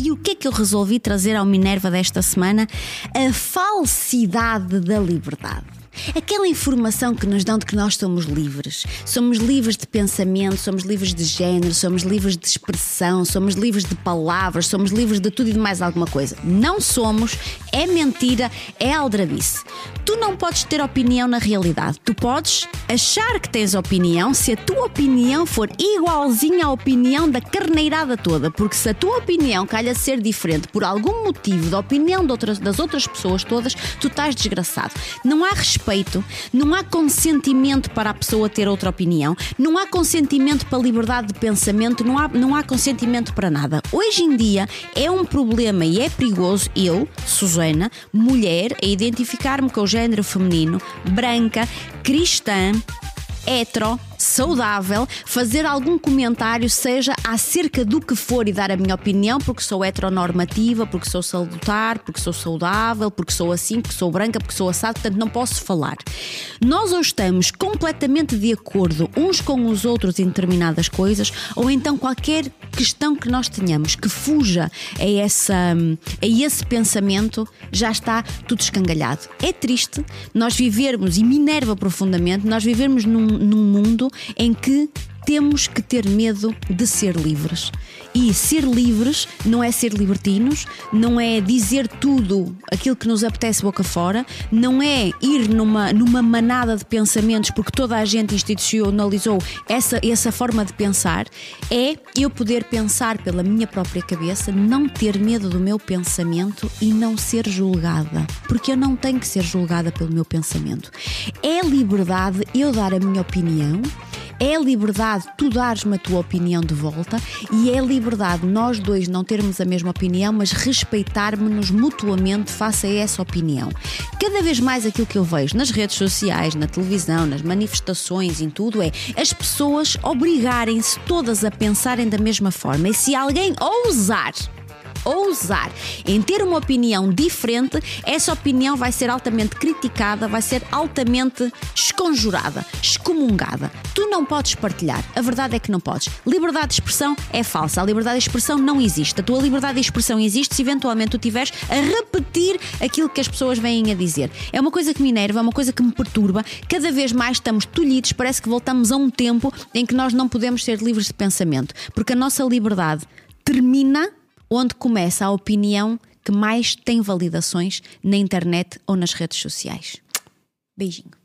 E o que é que eu resolvi trazer ao Minerva desta semana? A falsidade da liberdade. Aquela informação que nos dão de que nós somos livres de pensamento, somos livres de género, somos livres de expressão, somos livres de palavras, somos livres de tudo e de mais alguma coisa. Não somos, é mentira, é aldrabice. Tu não podes ter opinião na realidade. Tu podes achar que tens opinião se a tua opinião for igualzinha à opinião da carneirada toda, porque se a tua opinião calha ser diferente por algum motivo da opinião das outras pessoas todas, tu estás desgraçado. Não há respeito. Não há consentimento para a pessoa ter outra opinião, não há consentimento para a liberdade de pensamento, não há consentimento para nada. Hoje em dia é um problema e é perigoso eu, Susana, mulher, a identificar-me com o género feminino, branca, cristã, hetero, saudável, fazer algum comentário, seja acerca do que for e dar a minha opinião, porque sou heteronormativa, porque sou salutar, porque sou saudável, porque sou assim, porque sou branca, porque sou assado, portanto não posso falar. Nós ou estamos completamente de acordo uns com os outros em determinadas coisas, ou então qualquer questão que nós tenhamos que fuja a esse pensamento, já está tudo escangalhado. É triste nós vivermos, e me enerva profundamente, nós vivermos num mundo em que temos que ter medo de ser livres. E ser livres não é ser libertinos, não é dizer tudo aquilo que nos apetece boca fora, não é ir numa manada de pensamentos porque toda a gente institucionalizou essa forma de pensar. É eu poder pensar pela minha própria cabeça, não ter medo do meu pensamento e não ser julgada, porque eu não tenho que ser julgada pelo meu pensamento. É liberdade eu dar a minha opinião, é liberdade tu dares-me a tua opinião de volta e é liberdade nós dois não termos a mesma opinião, mas respeitarmos-nos mutuamente face a essa opinião. Cada vez mais aquilo que eu vejo nas redes sociais, na televisão, nas manifestações, em tudo, é as pessoas obrigarem-se todas a pensarem da mesma forma. E se alguém ousar em ter uma opinião diferente, essa opinião vai ser altamente criticada, vai ser altamente esconjurada, excomungada. Tu não podes partilhar, a verdade é que não podes. Liberdade de expressão é falsa, a liberdade de expressão não existe. A tua liberdade de expressão existe se eventualmente tu tiveres a repetir aquilo que as pessoas vêm a dizer. É uma coisa que me enerva, é uma coisa que me perturba. Cada vez mais estamos tolhidos, parece que voltamos a um tempo em que nós não podemos ser livres de pensamento, porque a nossa liberdade termina onde começa a opinião que mais tem validações na internet ou nas redes sociais. Beijinho.